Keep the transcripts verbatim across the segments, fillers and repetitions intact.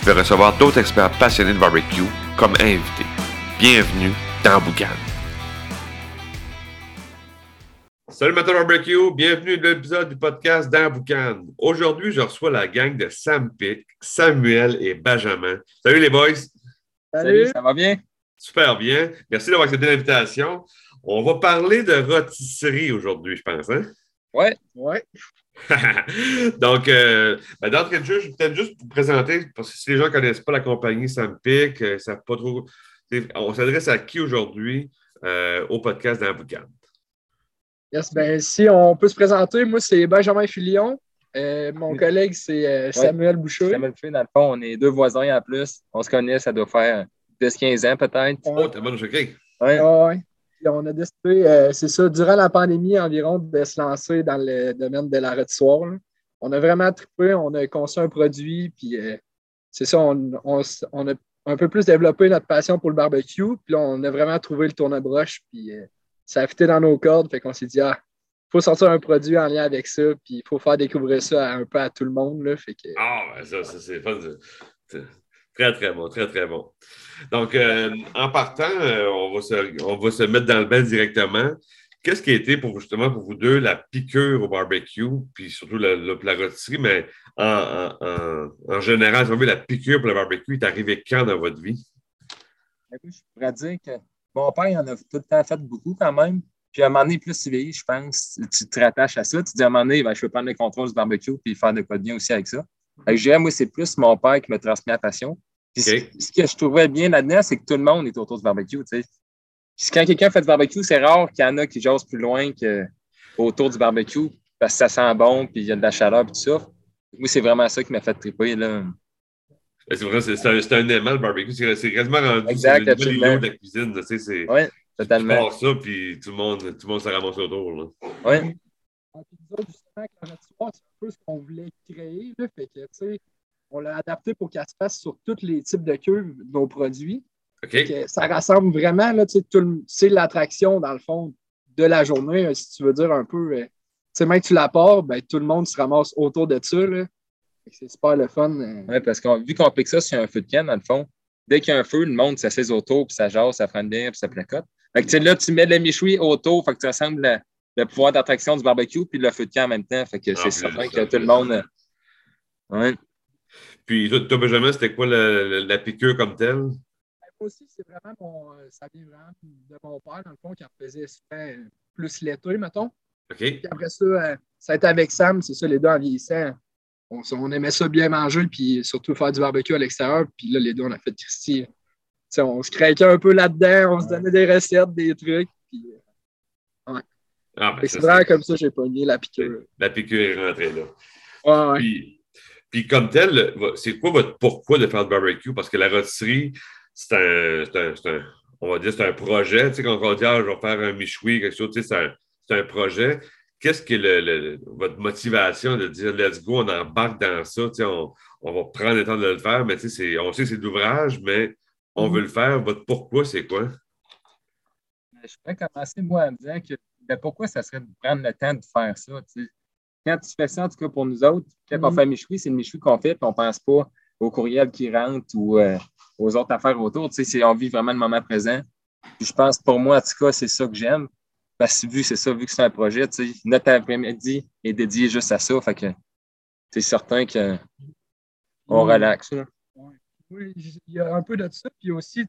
je vais recevoir d'autres experts passionnés de barbecue comme invités. Bienvenue dans la Boucane. Salut Matin Barbecue, bienvenue à l'épisode du podcast Dans la Boucane. Aujourd'hui, je reçois la gang de Sampic, Samuel et Benjamin. Salut les boys! Salut, Salut ça va bien? Super bien, merci d'avoir accepté l'invitation. On va parler de rôtisserie aujourd'hui, je pense, hein? Oui, oui. Donc, euh, ben, d'entrée de jeu, je vais peut-être juste vous présenter, parce que si les gens ne connaissent pas la compagnie Sampic, euh, ça pas trop. On s'adresse à qui aujourd'hui euh, au podcast Dans la Boucane? Yes, ben, si on peut se présenter, moi, c'est Benjamin Fillion. Euh, mon oui. collègue, c'est euh, Samuel ouais. Boucher. Samuel Boucher, dans le fond, on est deux voisins en plus. On se connaît, ça doit faire dix à quinze ans peut-être. Oh, t'es bon, choqué. Oui, oui. On a décidé, euh, c'est ça, durant la pandémie environ, de se lancer dans le domaine de la rôtissoire. On a vraiment trippé, on a conçu un produit, puis euh, c'est ça, on, on, on a un peu plus développé notre passion pour le barbecue, puis là, on a vraiment trouvé le tournebroche, puis euh, ça a fité dans nos cordes, fait qu'on s'est dit, ah, il faut sortir un produit en lien avec ça, puis il faut faire découvrir ça un peu à tout le monde, là, fait que... Ah, ben ça, ça c'est fun, ça. Très, très bon, très, très bon. Donc, euh, en partant, euh, on, va se, on va se mettre dans le bain directement. Qu'est-ce qui a été, pour, justement, pour vous deux, la piqûre au barbecue, puis surtout la, la, la rôtisserie, mais en, en, en général, si on veut, la piqûre pour le barbecue est arrivée quand dans votre vie? Je pourrais dire que mon père, il en a tout le temps fait beaucoup quand même. Puis à un moment donné, plus tu vieillis, je pense, tu te rattaches à ça. Tu te dis à un moment donné, ben, je peux prendre le contrôle du barbecue puis faire de quoi de bien aussi avec ça. Je dirais, moi, c'est plus mon père qui me transmet la passion. Puis okay. ce, ce que je trouvais bien là-dedans, c'est que tout le monde est autour du barbecue, tu sais. Puis quand quelqu'un fait du barbecue, c'est rare qu'il y en a qui jasent plus loin qu'autour du barbecue parce que ça sent bon, puis il y a de la chaleur, puis tout ça. Moi, c'est vraiment ça qui m'a fait triper, là. C'est vrai, c'est, c'est, un, c'est un aimant, le barbecue. C'est, c'est quasiment rendu exact, c'est le niveau de la cuisine, tu sais. C'est, oui, totalement. Tu pars ça, puis tout le monde, tout le monde se ramasse autour, là. Oui. Justement, que la rôtissoire, c'est un peu ce qu'on voulait créer. Là, fait que, tu sais, on l'a adapté pour qu'elle se fasse sur tous les types de cuves de nos produits. Okay. Que ça rassemble vraiment, là, tu sais, tout le, c'est l'attraction, dans le fond, de la journée, si tu veux dire un peu. Tu sais, même que tu l'apportes, ben, tout le monde se ramasse autour de ça. Là. Fait que c'est super le fun. Oui, parce que vu qu'on pique ça sur un feu de canne, dans le fond, dès qu'il y a un feu, le monde s'assied autour, puis ça jase, ça freine bien, puis ça placote. Fait que, tu sais, là, tu mets de la michoui autour, fait que tu rassembles la... le pouvoir d'attraction du barbecue puis le feu de camp en même temps. Fait que ah, c'est certain que tout le monde... Ouais. Puis toi, Benjamin, c'était quoi la, la, la piqûre comme telle? Moi aussi, c'est vraiment mon... Ça vient vraiment de mon père, dans le fond, qui en faisait souvent plus l'été, mettons. OK. Puis après ça, ça a été avec Sam, c'est ça, les deux en vieillissant. On, on aimait ça bien manger puis surtout faire du barbecue à l'extérieur. Puis là, les deux, on a fait Christy. T'sais, on se craquait un peu là-dedans, on ouais. se donnait des recettes, des trucs. Puis... Ouais. Ah ben c'est vrai, comme ça, j'ai pogné la piqûre. La piqûre est rentrée là. Ouais, ouais. Puis, puis comme tel, c'est quoi votre pourquoi de faire du barbecue? Parce que la rôtisserie, c'est un, c'est un, c'est un on va dire, c'est un projet. Tu sais, quand on dit, ah, je vais faire un michoui, quelque chose, tu sais, c'est un, c'est un projet. Qu'est-ce que le, le, votre motivation de dire, let's go, on embarque dans ça, tu sais, on, on va prendre le temps de le faire, mais tu sais, c'est, on sait que c'est de l'ouvrage, mais on mm. veut le faire. Votre pourquoi, c'est quoi? Je pourrais commencer, moi, à me dire que ben pourquoi ça serait de prendre le temps de faire ça? T'sais? Quand tu fais ça, en tout cas pour nous autres, quand mm-hmm. on fait un michoui, c'est le michoui qu'on fait, puis on ne pense pas aux courriels qui rentrent ou euh, aux autres affaires autour. C'est, on vit vraiment le moment présent. Puis je pense, pour moi, en tout cas, c'est ça que j'aime. Parce que vu que c'est ça, vu que c'est un projet, notre après-midi est dédié juste à ça. Fait que c'est certain qu'on relaxe. Là. Oui, il y a un peu de ça. Puis aussi,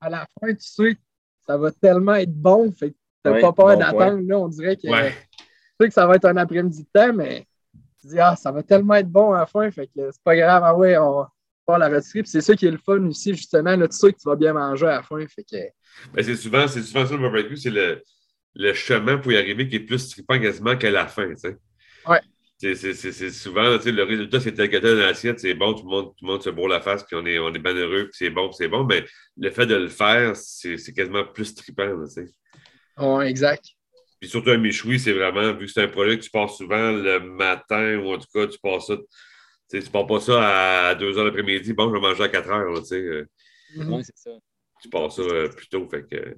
à la fin, tu sais, ça va tellement être bon. Fait que t'as oui, pas peur bon d'attendre, point. Là, on dirait que, ouais. tu sais que ça va être un après-midi de temps, mais tu dis, ah, ça va tellement être bon à la fin, fait que c'est pas grave, ah ouais, on va faire la rôtisserie, puis c'est ça qui est le fun aussi, justement, là, tu sais que tu vas bien manger à la fin, fait que... Ben, c'est souvent, c'est souvent ça, le barbecue, c'est le, le chemin pour y arriver qui est plus trippant quasiment qu'à la fin, tu sais. Ouais. C'est, c'est, c'est, c'est souvent, tu sais, le résultat, c'est tel que tel dans l'assiette, c'est bon, tout le monde, tout le monde se bourre la face, puis on est, on est bien heureux, puis c'est bon, puis c'est bon, mais le fait de le faire, c'est, c'est quasiment plus trippant, tu sais. Oh, exact. Puis surtout un méchoui, c'est vraiment, vu que c'est un projet que tu passes souvent le matin, ou en tout cas, tu passes ça, tu sais, tu pars pas ça à deux heures l'après-midi, bon, je vais manger à quatre heures, tu sais. Mm-hmm. Oui, c'est ça. Tu passes ça euh, plus tôt, fait que...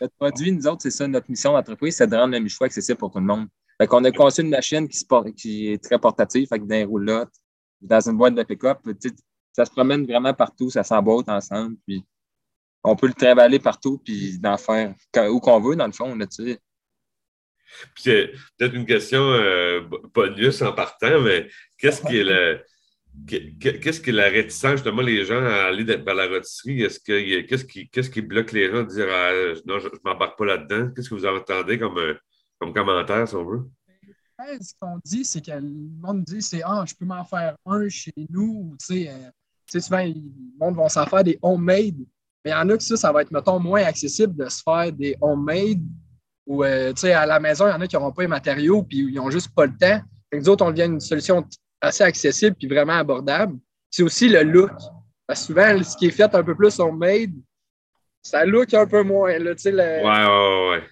Notre produit, nous autres, c'est ça, notre mission d'entreprise, c'est de rendre le méchoui accessible pour tout le monde. Fait qu'on a conçu une machine qui, se por... qui est très portative, fait que dans les roulottes, dans une boîte de pick-up, ça se promène vraiment partout, ça s'emboîte ensemble, puis on peut le travailler partout, puis d'en faire où qu'on veut, dans le fond, là, tu sais. Puis c'est peut-être une question euh, bonus en partant, mais qu'est-ce qui est le... Qu'est-ce qui est la réticence, justement, les gens à aller vers la rôtisserie? Est-ce que... qu'est-ce qui... qu'est-ce qui bloque les gens de dire ah, « non, je ne m'embarque pas là-dedans » Qu'est-ce que vous entendez comme... Euh... comme commentaire, si on veut. Ce qu'on dit, c'est que le monde dit c'est « Ah, je peux m'en faire un chez nous. » Tu sais, euh, tu sais, souvent, le monde va s'en faire des homemade. Mais il y en a que ça, ça va être, mettons, moins accessible de se faire des homemade ou, euh, tu sais, à la maison, il y en a qui n'auront pas les matériaux puis ils n'ont juste pas le temps. Fait que nous autres, on devient une solution assez accessible puis vraiment abordable. C'est aussi le look. Parce que souvent, ce qui est fait un peu plus homemade, ça look un peu moins, là, tu sais. Le... Ouais, ouais, ouais.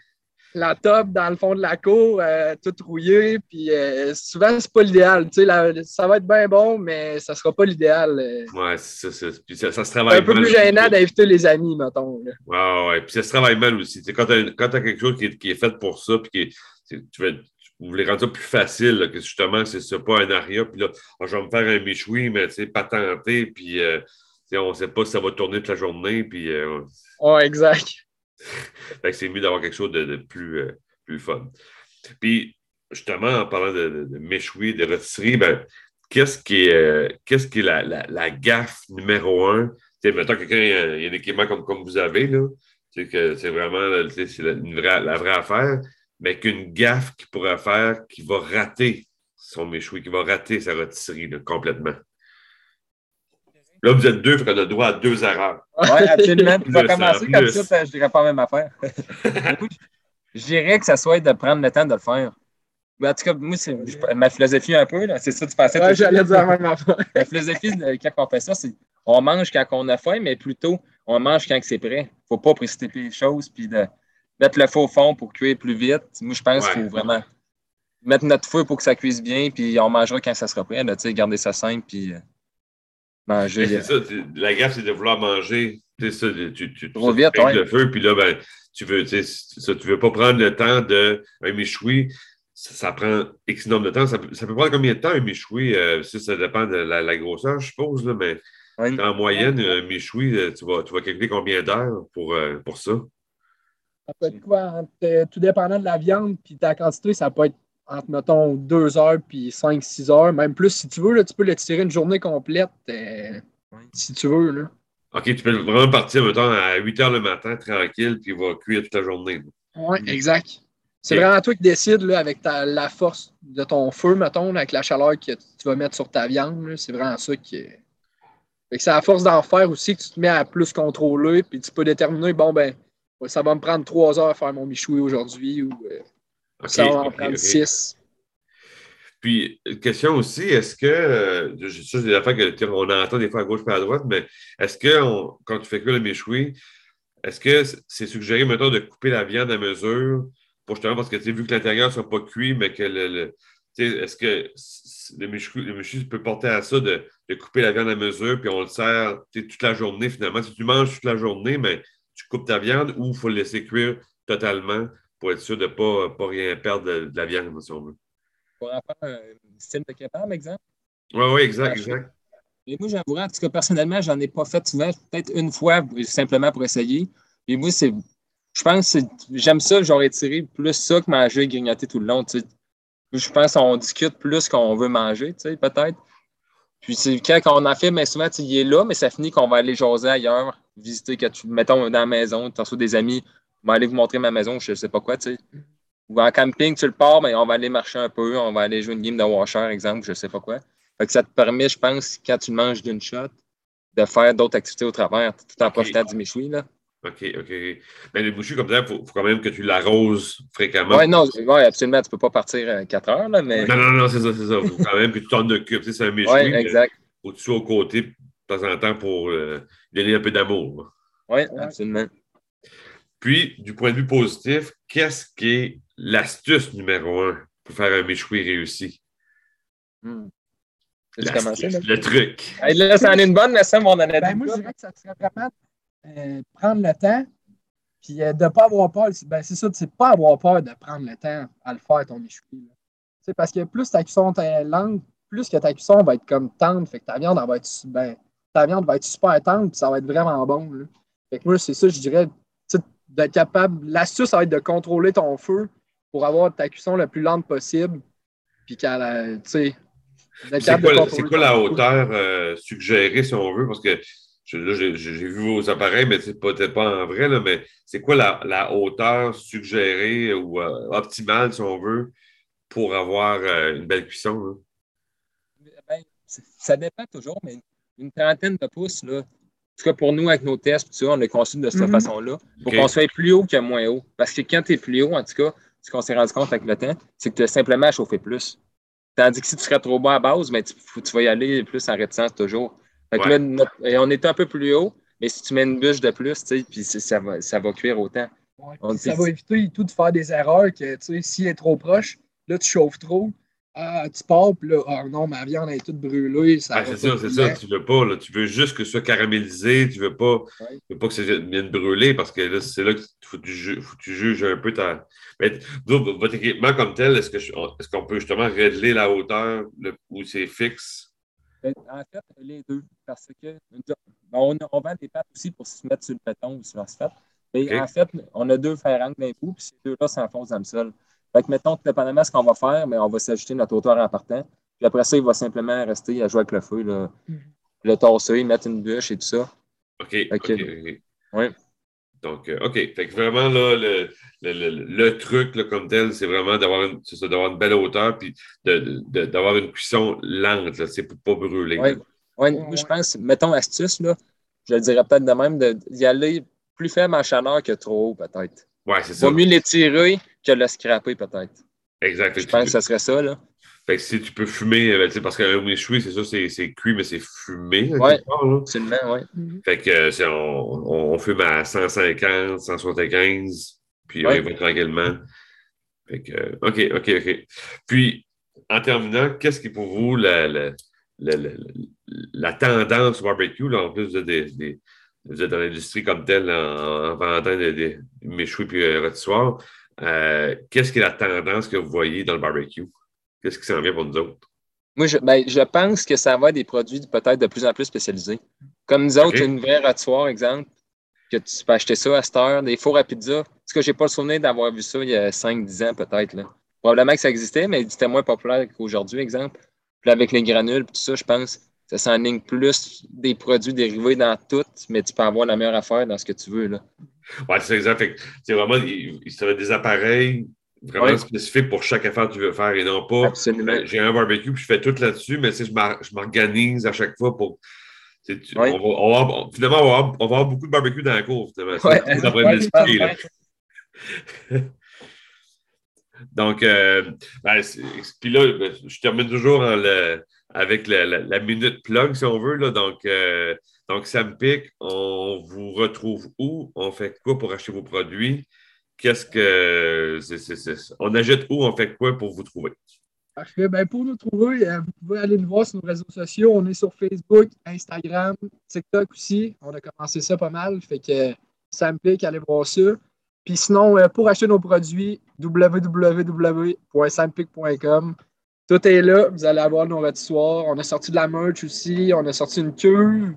La top dans le fond de la cour, euh, toute rouillée, puis euh, souvent, c'est pas l'idéal. La, ça va être bien bon, mais ça sera pas l'idéal. Euh. Ouais, c'est ça. Puis ça, ça se travaille mal. C'est un peu plus gênant d'inviter les amis, mettons. Là. Ouais, ouais. Puis ça se travaille mal aussi. T'sais, quand tu as quelque chose qui est, qui est fait pour ça, puis qui est, tu, veux, tu voulais rendre ça plus facile, là, que justement, c'est, c'est pas un aria, puis là, oh, je vais me faire un méchoui, mais tu sais, patenté, puis euh, on sait pas si ça va tourner toute la journée, puis. Euh, ouais, exact. Fait que c'est mieux d'avoir quelque chose de, de plus, euh, plus fun. Puis, justement, en parlant de, de, de méchoui, de rôtisserie, ben, qu'est-ce qui est, euh, qu'est-ce qui est la, la, la gaffe numéro un? Tu sais, mettons, quelqu'un, il y a, il y a un équipement comme, comme vous avez, là. Tu sais, que c'est vraiment c'est la, une vraie, la vraie affaire, mais qu'une gaffe qu'il pourrait faire qui va rater son méchoui, qui va rater sa rôtisserie, là, complètement. Là, vous êtes deux, vous avez le droit à deux erreurs. Oui, absolument. Puis, ça va commencer comme ça, je dirais pas la même affaire. Je dirais que ça soit de prendre le temps de le faire. Mais en tout cas, moi, c'est ma philosophie un peu, là, c'est ça que tu pensais. Ouais, j'allais dire la même affaire. La philosophie, quand on fait ça, c'est on mange quand on a faim, mais plutôt, on mange quand c'est prêt. Il ne faut pas précipiter les choses puis de mettre le feu au fond pour cuire plus vite. Moi, je pense ouais. qu'il faut vraiment mettre notre feu pour que ça cuise bien, puis on mangera quand ça sera prêt. Là, garder ça simple, puis... Ben, je... C'est ça, la gaffe, c'est de vouloir manger. C'est ça, tu, tu, Trop vite, tu ouais. le feu, puis là, ben, tu veux, tu sais, tu veux pas prendre le temps de un méchoui. Ça, ça prend X nombre de temps. Ça, ça peut prendre combien de temps un méchoui? Euh, ça, ça dépend de la, la grosseur, je suppose, là, mais ouais. en moyenne, un méchoui, tu vas, tu vas calculer combien d'heures pour, euh, pour ça? Ça peut être quoi? Entre, tout dépendant de la viande, puis ta quantité, ça peut être entre, mettons, deux heures puis cinq, six heures. Même plus, si tu veux, là, tu peux l'étirer une journée complète, euh, si tu veux. Là. OK, tu peux vraiment partir, mettons, à huit heures le matin, tranquille, puis il va cuire toute la journée. Oui, exact. C'est okay. vraiment toi qui décides, là, avec ta, la force de ton feu, mettons, avec la chaleur que tu vas mettre sur ta viande. Là, c'est vraiment ça qui est... Fait que c'est à la force d'en faire aussi que tu te mets à plus contrôler, puis tu peux déterminer, bon, ben, ça va me prendre trois heures à faire mon méchoui aujourd'hui, ou... Euh, Okay, ça va en prendre six. Puis, question aussi, est-ce que, je sais, c'est des affaires qu'on entend des fois à gauche et à droite, mais est-ce que, on, quand tu fais cuire le méchoui, est-ce que c'est suggéré, mettons, de couper la viande à mesure pour justement, parce que, tu sais, vu que l'intérieur ne sera pas cuit, mais que le, le tu sais, est-ce que le méchoui, le méchoui peut porter à ça de, de couper la viande à mesure, puis on le sert, tu sais, toute la journée, finalement. Si tu manges toute la journée, mais tu coupes ta viande ou il faut le laisser cuire totalement pour être sûr de ne pas, pas rien perdre de, de la viande, si on veut. Pour en faire un style de kebab, exemple? Oui, oui, exact, exact. Et moi, j'avoue, en tout cas, personnellement, j'en ai pas fait souvent, peut-être une fois, simplement pour essayer. Et moi, c'est, je pense que j'aime ça, j'aurais tiré plus ça que manger et grignoter tout le long. T'sais. Je pense qu'on discute plus qu'on veut manger, peut-être. Puis c'est, quand on en fait, mais souvent, il est là, mais ça finit qu'on va aller jaser ailleurs, visiter, que tu, mettons, dans la maison, tu reçois des amis, on va aller vous montrer ma maison, je ne sais pas quoi, tu sais. Ou en camping, tu le pars, mais ben, on va aller marcher un peu, on va aller jouer une game de washer, exemple, je ne sais pas quoi. Fait que ça te permet, je pense, quand tu manges d'une shot, de faire d'autres activités au travers, tout en okay. profitant du méchoui, là. OK, OK. Ben, le bouchu, comme ça, il faut, faut quand même que tu l'arroses fréquemment. Oui, non, ouais, absolument. Tu ne peux pas partir à quatre heures, là, mais... Non, non, non, c'est ça, c'est ça. Il faut quand même que tu t'en occupes. C'est un méchoui. Oui, exact. Il faut que tu sois aux côtés de temps en temps pour euh, donner un peu d'amour. Oui, absolument. Puis, du point de vue positif, qu'est-ce qui est l'astuce numéro un pour faire un méchoui réussi? Hmm. L'astuce, là? Le truc. Hey, là, ça en est une bonne, mais ça, mon anecdote. Ben, moi, je dirais que ça serait vraiment... Euh, prendre le temps, puis euh, de ne pas avoir peur. Ben, c'est ça, c'est pas avoir peur de prendre le temps à le faire, ton méchoui. C'est parce que plus ta cuisson est lente, plus que ta cuisson va être comme tendre, fait que ta viande, elle va être, ben, ta viande va être super tendre, puis ça va être vraiment bon. Là. Fait que moi, c'est ça, je dirais, d'être capable, l'astuce, ça va être de contrôler ton feu pour avoir ta cuisson la plus lente possible, puis qu'elle, euh, tu sais... C'est quoi, c'est quoi la hauteur euh, suggérée, si on veut, parce que là, j'ai, j'ai vu vos appareils, mais c'est peut-être pas en vrai, là, mais c'est quoi la, la hauteur suggérée ou euh, optimale, si on veut, pour avoir euh, une belle cuisson? Là? Ben, ça dépend toujours, mais une trentaine de pouces, là, en tout cas pour nous, avec nos tests, tu vois, on les conçus de cette mm-hmm. façon-là, pour okay. qu'on soit plus haut que moins haut. Parce que quand tu es plus haut, en tout cas, ce qu'on s'est rendu compte avec le temps, c'est que tu as simplement chauffé plus. Tandis que si tu serais trop bas à base, ben, tu, tu vas y aller plus en réticence toujours. Fait que ouais. là, notre, on est un peu plus haut, mais si tu mets une bûche de plus, tu sais, puis ça va, ça va cuire autant. Ouais, on ça dit... va éviter tout de faire des erreurs que, tu sais, s'il est trop proche, là, tu chauffes trop, ah, tu pars, puis là, ah non, ma viande est toute brûlée. Ça ah, c'est ça, c'est ça, tu veux pas, là, tu veux juste que ce soit caramélisé, tu veux pas, ouais. tu veux pas que ça vienne brûler, parce que là, c'est là que faut tu, ju- faut tu juges un peu ta... Mais, donc, votre équipement comme tel, est-ce, que je, est-ce qu'on peut justement régler la hauteur le, où c'est fixe? En fait, les deux, parce que on, on vend des pattes aussi pour se mettre sur le béton ou sur l'asphalte. Et okay. en fait, on a deux fer angles d'un coup, puis ces deux-là s'enfoncent dans le sol. Fait que, mettons, tout dépendamment de ce qu'on va faire, mais on va s'ajouter notre hauteur en partant. Puis après ça, il va simplement rester à jouer avec le feu, là, mm-hmm. le torser, mettre une bûche et tout ça. OK. Fait OK. Que, okay. Oui. Donc, OK. Fait que vraiment, là, le, le, le, le truc là, comme tel, c'est vraiment d'avoir une, c'est ça, d'avoir une belle hauteur puis de, de, de, d'avoir une cuisson lente. Là, c'est pour ne pas brûler. Oui, ouais, moi, je pense, mettons, astuce, là, je le dirais peut-être de même, de, d'y aller plus faible en chaleur que trop haut, peut-être. Oui, c'est ça. Vaut mieux l'étirer que le scraper, peut-être. Exact. Je pense peux... que ce serait ça, là. Fait que si tu peux fumer, ben, parce qu'un méchoui, c'est ça, c'est, c'est cuit, mais c'est fumé. Oui, absolument, oui. Fait que si on, on fume à cent cinquante, cent soixante-quinze, puis ouais. on y va tranquillement. Fait que, OK, OK, OK. Puis, en terminant, qu'est-ce qui est pour vous la, la, la, la, la tendance au barbecue, là, en plus de des, des vous êtes dans l'industrie comme telle, en, en vendant des, des méchouis puis euh, rôtissoires, euh, qu'est-ce qui est la tendance que vous voyez dans le barbecue? Qu'est-ce qui s'en vient pour nous autres? Moi, je, ben, je pense que ça va être des produits peut-être de plus en plus spécialisés. Comme nous autres, okay. une vraie rôtissoire, exemple, que tu peux acheter ça à cette heure, des fours à pizza. En tout cas, je n'ai pas le souvenir d'avoir vu ça il y a cinq dix ans peut-être. Là. Probablement que ça existait, mais c'était moins populaire qu'aujourd'hui, exemple. Puis avec les granules et tout ça, je pense ça s'enligne plus des produits dérivés dans tout, mais tu peux avoir la meilleure affaire dans ce que tu veux. Là. Oui, c'est exact. Fait que, c'est vraiment, il, il serait des appareils vraiment ouais. spécifique pour chaque affaire que tu veux faire et non pas absolument. J'ai un barbecue puis je fais tout là-dessus, mais tu sais, je, m'or- je m'organise à chaque fois pour. Tu, ouais. on va, on va avoir, finalement, on va, avoir, on va avoir beaucoup de barbecue dans la cour, finalement. Ouais. Ça, ça pourrait m'expliquer. Là. Donc, euh, ben, puis là, je termine toujours en le, avec la, la, la minute plug, si on veut. Là. Donc, euh, donc, Sampic, on vous retrouve où? On fait quoi pour acheter vos produits? Qu'est-ce que c'est, c'est, c'est on achète où, on fait quoi pour vous trouver? Parfait. Ben pour nous trouver, vous pouvez aller nous voir sur nos réseaux sociaux. On est sur Facebook, Instagram, TikTok aussi. On a commencé ça pas mal. Fait que Sampic, allez voir ça. Puis sinon, pour acheter nos produits, double-vé double-vé double-vé point sampic point com. Tout est là. Vous allez avoir nos rôtissoires. On a sorti de la merch aussi. On a sorti une cuve.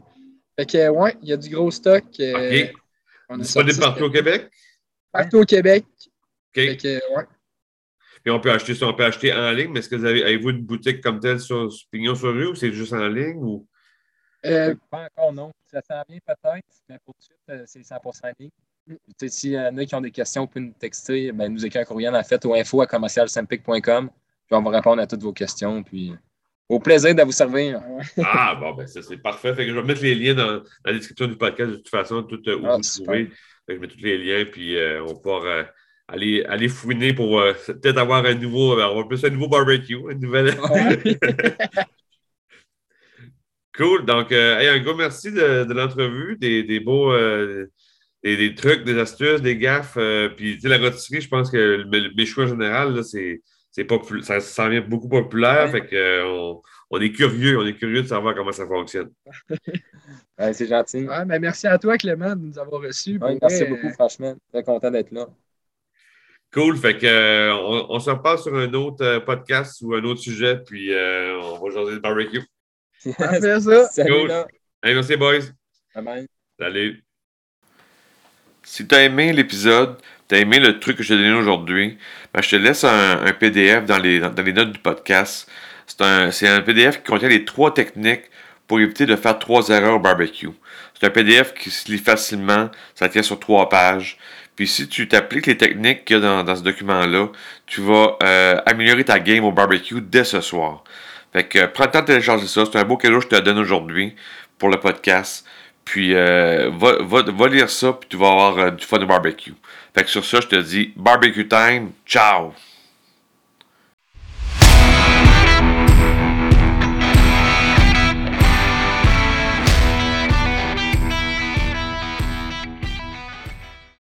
Fait que ouais, il y a du gros stock. OK. On a sorti partout au Québec? Partout au Québec. OK. Que, ouais. Et on peut acheter ça, on peut acheter en ligne, mais est-ce que vous avez, avez-vous une boutique comme telle sur, sur Pignon-sur-Rue ou c'est juste en ligne? Ou... Euh, pas encore, non. Ça s'en vient peut-être, mais pour tout de suite, c'est cent pour cent en ligne. Mm. S'il y en a qui ont des questions, vous pouvez nous texter, ben, nous écrire un courriel en fait au info arobase commercial sampic point com. Puis on va répondre à toutes vos questions. Puis au plaisir de vous servir. Ah, bon, ben ça, c'est parfait. Fait que je vais mettre les liens dans, dans la description du podcast de toute façon, tout euh, où ah, vous super. Trouvez. Je mets tous les liens, puis euh, on va pouvoir euh, aller, aller fouiner pour euh, peut-être avoir un nouveau, on va plus un nouveau barbecue, une nouvelle. Ouais. Cool. Donc, euh, hey, un gros merci de, de l'entrevue, des, des beaux euh, des, des trucs, des astuces, des gaffes. Euh, puis, tu sais, la rôtisserie, je pense que le, le méchoui en général, là, c'est, c'est popul- ça s'en vient beaucoup populaire. Ouais. Fait que euh, on, on est curieux, on est curieux de savoir comment ça fonctionne. Ouais, c'est gentil. Ouais, mais merci à toi, Clément, de nous avoir reçus. Ouais, merci euh... beaucoup, franchement. Très content d'être là. Cool. Fait que euh, on, on se reparle sur un autre podcast ou un autre sujet, puis euh, on va jaser de barbecue. Yes. Après ça. Salut, cool. Hey, merci, boys. Bye bye. Salut. Si tu as aimé l'épisode, tu as aimé le truc que je t'ai donné aujourd'hui, ben, je te laisse un, un P D F dans les, dans, dans les notes du podcast. C'est un, c'est un P D F qui contient les trois techniques pour éviter de faire trois erreurs au barbecue. C'est un P D F qui se lit facilement, ça tient sur trois pages. Puis si tu t'appliques les techniques qu'il y a dans, dans ce document-là, tu vas euh, améliorer ta game au barbecue dès ce soir. Fait que euh, prends le temps de télécharger ça. C'est un beau cadeau que je te donne aujourd'hui pour le podcast. Puis euh, va, va, va lire ça, puis tu vas avoir euh, du fun au barbecue. Fait que sur ça, je te dis barbecue time. Ciao!